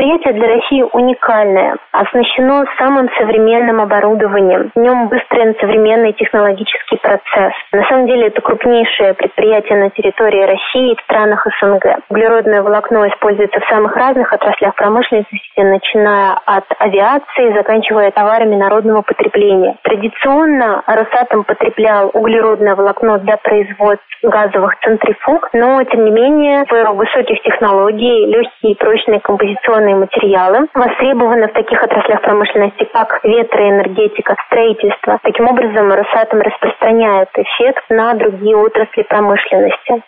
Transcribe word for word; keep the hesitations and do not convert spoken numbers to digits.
Мероприятие для России уникальное, оснащено самым современным оборудованием. В нем выстроен современный технологический процесс. На самом деле это крупнейшее предприятие на территории России и в странах эс эн гэ. Углеродное волокно используется в самых разных отраслях промышленности, начиная от авиации, заканчивая товарами народного потребления. Традиционно Росатом потреблял углеродное волокно для производства газовых центрифуг, но, тем не менее, в эру высоких технологий легкие и прочные композиционные материалы востребованы в таких отраслях промышленности, как ветроэнергетика, строительство. Таким образом, Росатом распространяет эффект на другие отрасли промышленности.